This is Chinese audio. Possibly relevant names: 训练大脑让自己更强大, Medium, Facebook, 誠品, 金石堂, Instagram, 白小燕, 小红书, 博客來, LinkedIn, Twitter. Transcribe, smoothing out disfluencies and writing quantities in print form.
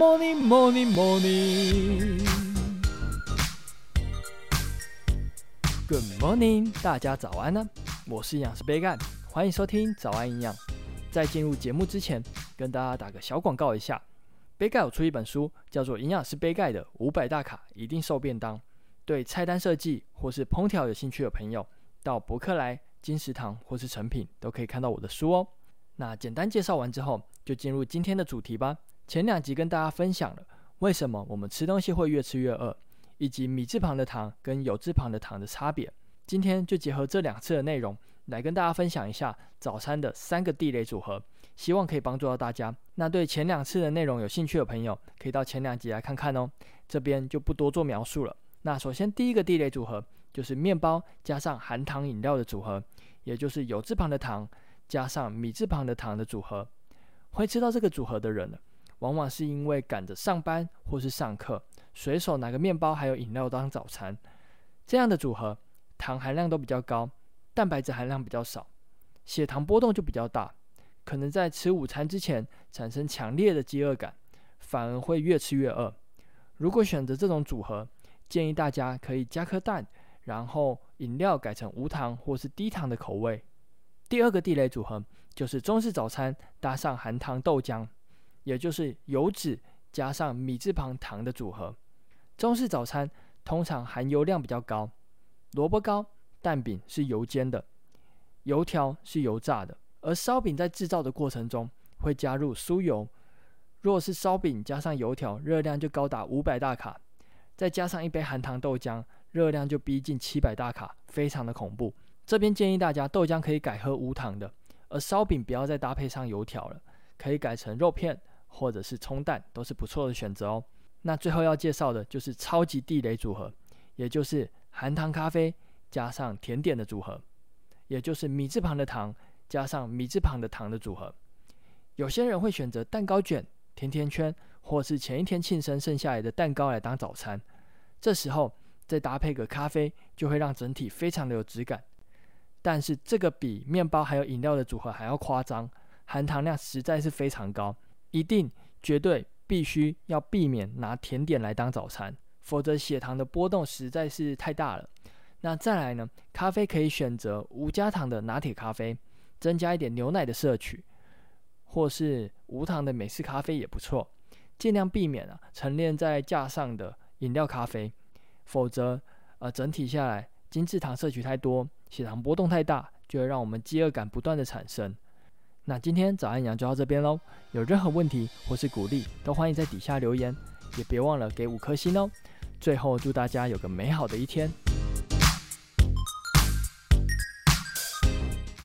morning, morning, morning. Good morning， 大家早安呢！我是营养师杯盖，欢迎收听早安营养。在进入节目之前，跟大家打个小广告一下。杯盖有出一本书，叫做《营养师杯盖的500大卡一定瘦便当》。对菜单设计或是烹调有兴趣的朋友，到博客来、金石堂或是诚品都可以看到我的书哦。那简单介绍完之后，就进入今天的主题吧。前两集跟大家分享了为什么我们吃东西会越吃越饿，以及米字旁的糖跟酉字旁的糖的差别。今天就结合这两次的内容，来跟大家分享一下早餐的3个地雷组合，希望可以帮助到大家。那对前两次的内容有兴趣的朋友，可以到前两集来看看哦，这边就不多做描述了。那首先第一个地雷组合就是面包加上含糖饮料的组合，也就是酉字旁的糖加上米字旁的糖的组合。会吃到这个组合的人呢，往往是因为赶着上班或是上课，随手拿个面包还有饮料当早餐。这样的组合糖含量都比较高，蛋白质含量比较少，血糖波动就比较大，可能在吃午餐之前产生强烈的饥饿感，反而会越吃越饿。如果选择这种组合，建议大家可以加颗蛋，然后饮料改成无糖或是低糖的口味。第二个地雷组合就是中式早餐搭上含糖豆浆，也就是油脂加上米字旁糖的组合。中式早餐通常含油量比较高，萝卜糕、蛋饼是油煎的，油条是油炸的，而烧饼在制造的过程中会加入酥油。若是烧饼加上油条，热量就高达500大卡，再加上一杯含糖豆浆，热量就逼近700大卡，非常的恐怖。这边建议大家豆浆可以改喝无糖的，而烧饼不要再搭配上油条了，可以改成肉片或者是葱蛋，都是不错的选择哦。那最后要介绍的就是超级地雷组合，也就是含糖咖啡加上甜点的组合，也就是米字旁的糖加上米字旁的糖的组合。有些人会选择蛋糕卷、甜甜圈或是前一天庆生剩下来的蛋糕来当早餐，这时候再搭配个咖啡，就会让整体非常的有质感。但是这个比面包还有饮料的组合还要夸张，含糖量实在是非常高，一定绝对必须要避免拿甜点来当早餐，否则血糖的波动实在是太大了。那再来呢，咖啡可以选择无加糖的拿铁咖啡，增加一点牛奶的摄取，或是无糖的美式咖啡也不错，尽量避免沉淀在架上的饮料咖啡，否则整体下来精制糖摄取太多，血糖波动太大，就会让我们饥饿感不断的产生。那今天早安营养就到这边咯，有任何问题或是鼓励，都欢迎在底下留言，也别忘了给5颗星哦。最后祝大家有个美好的一天。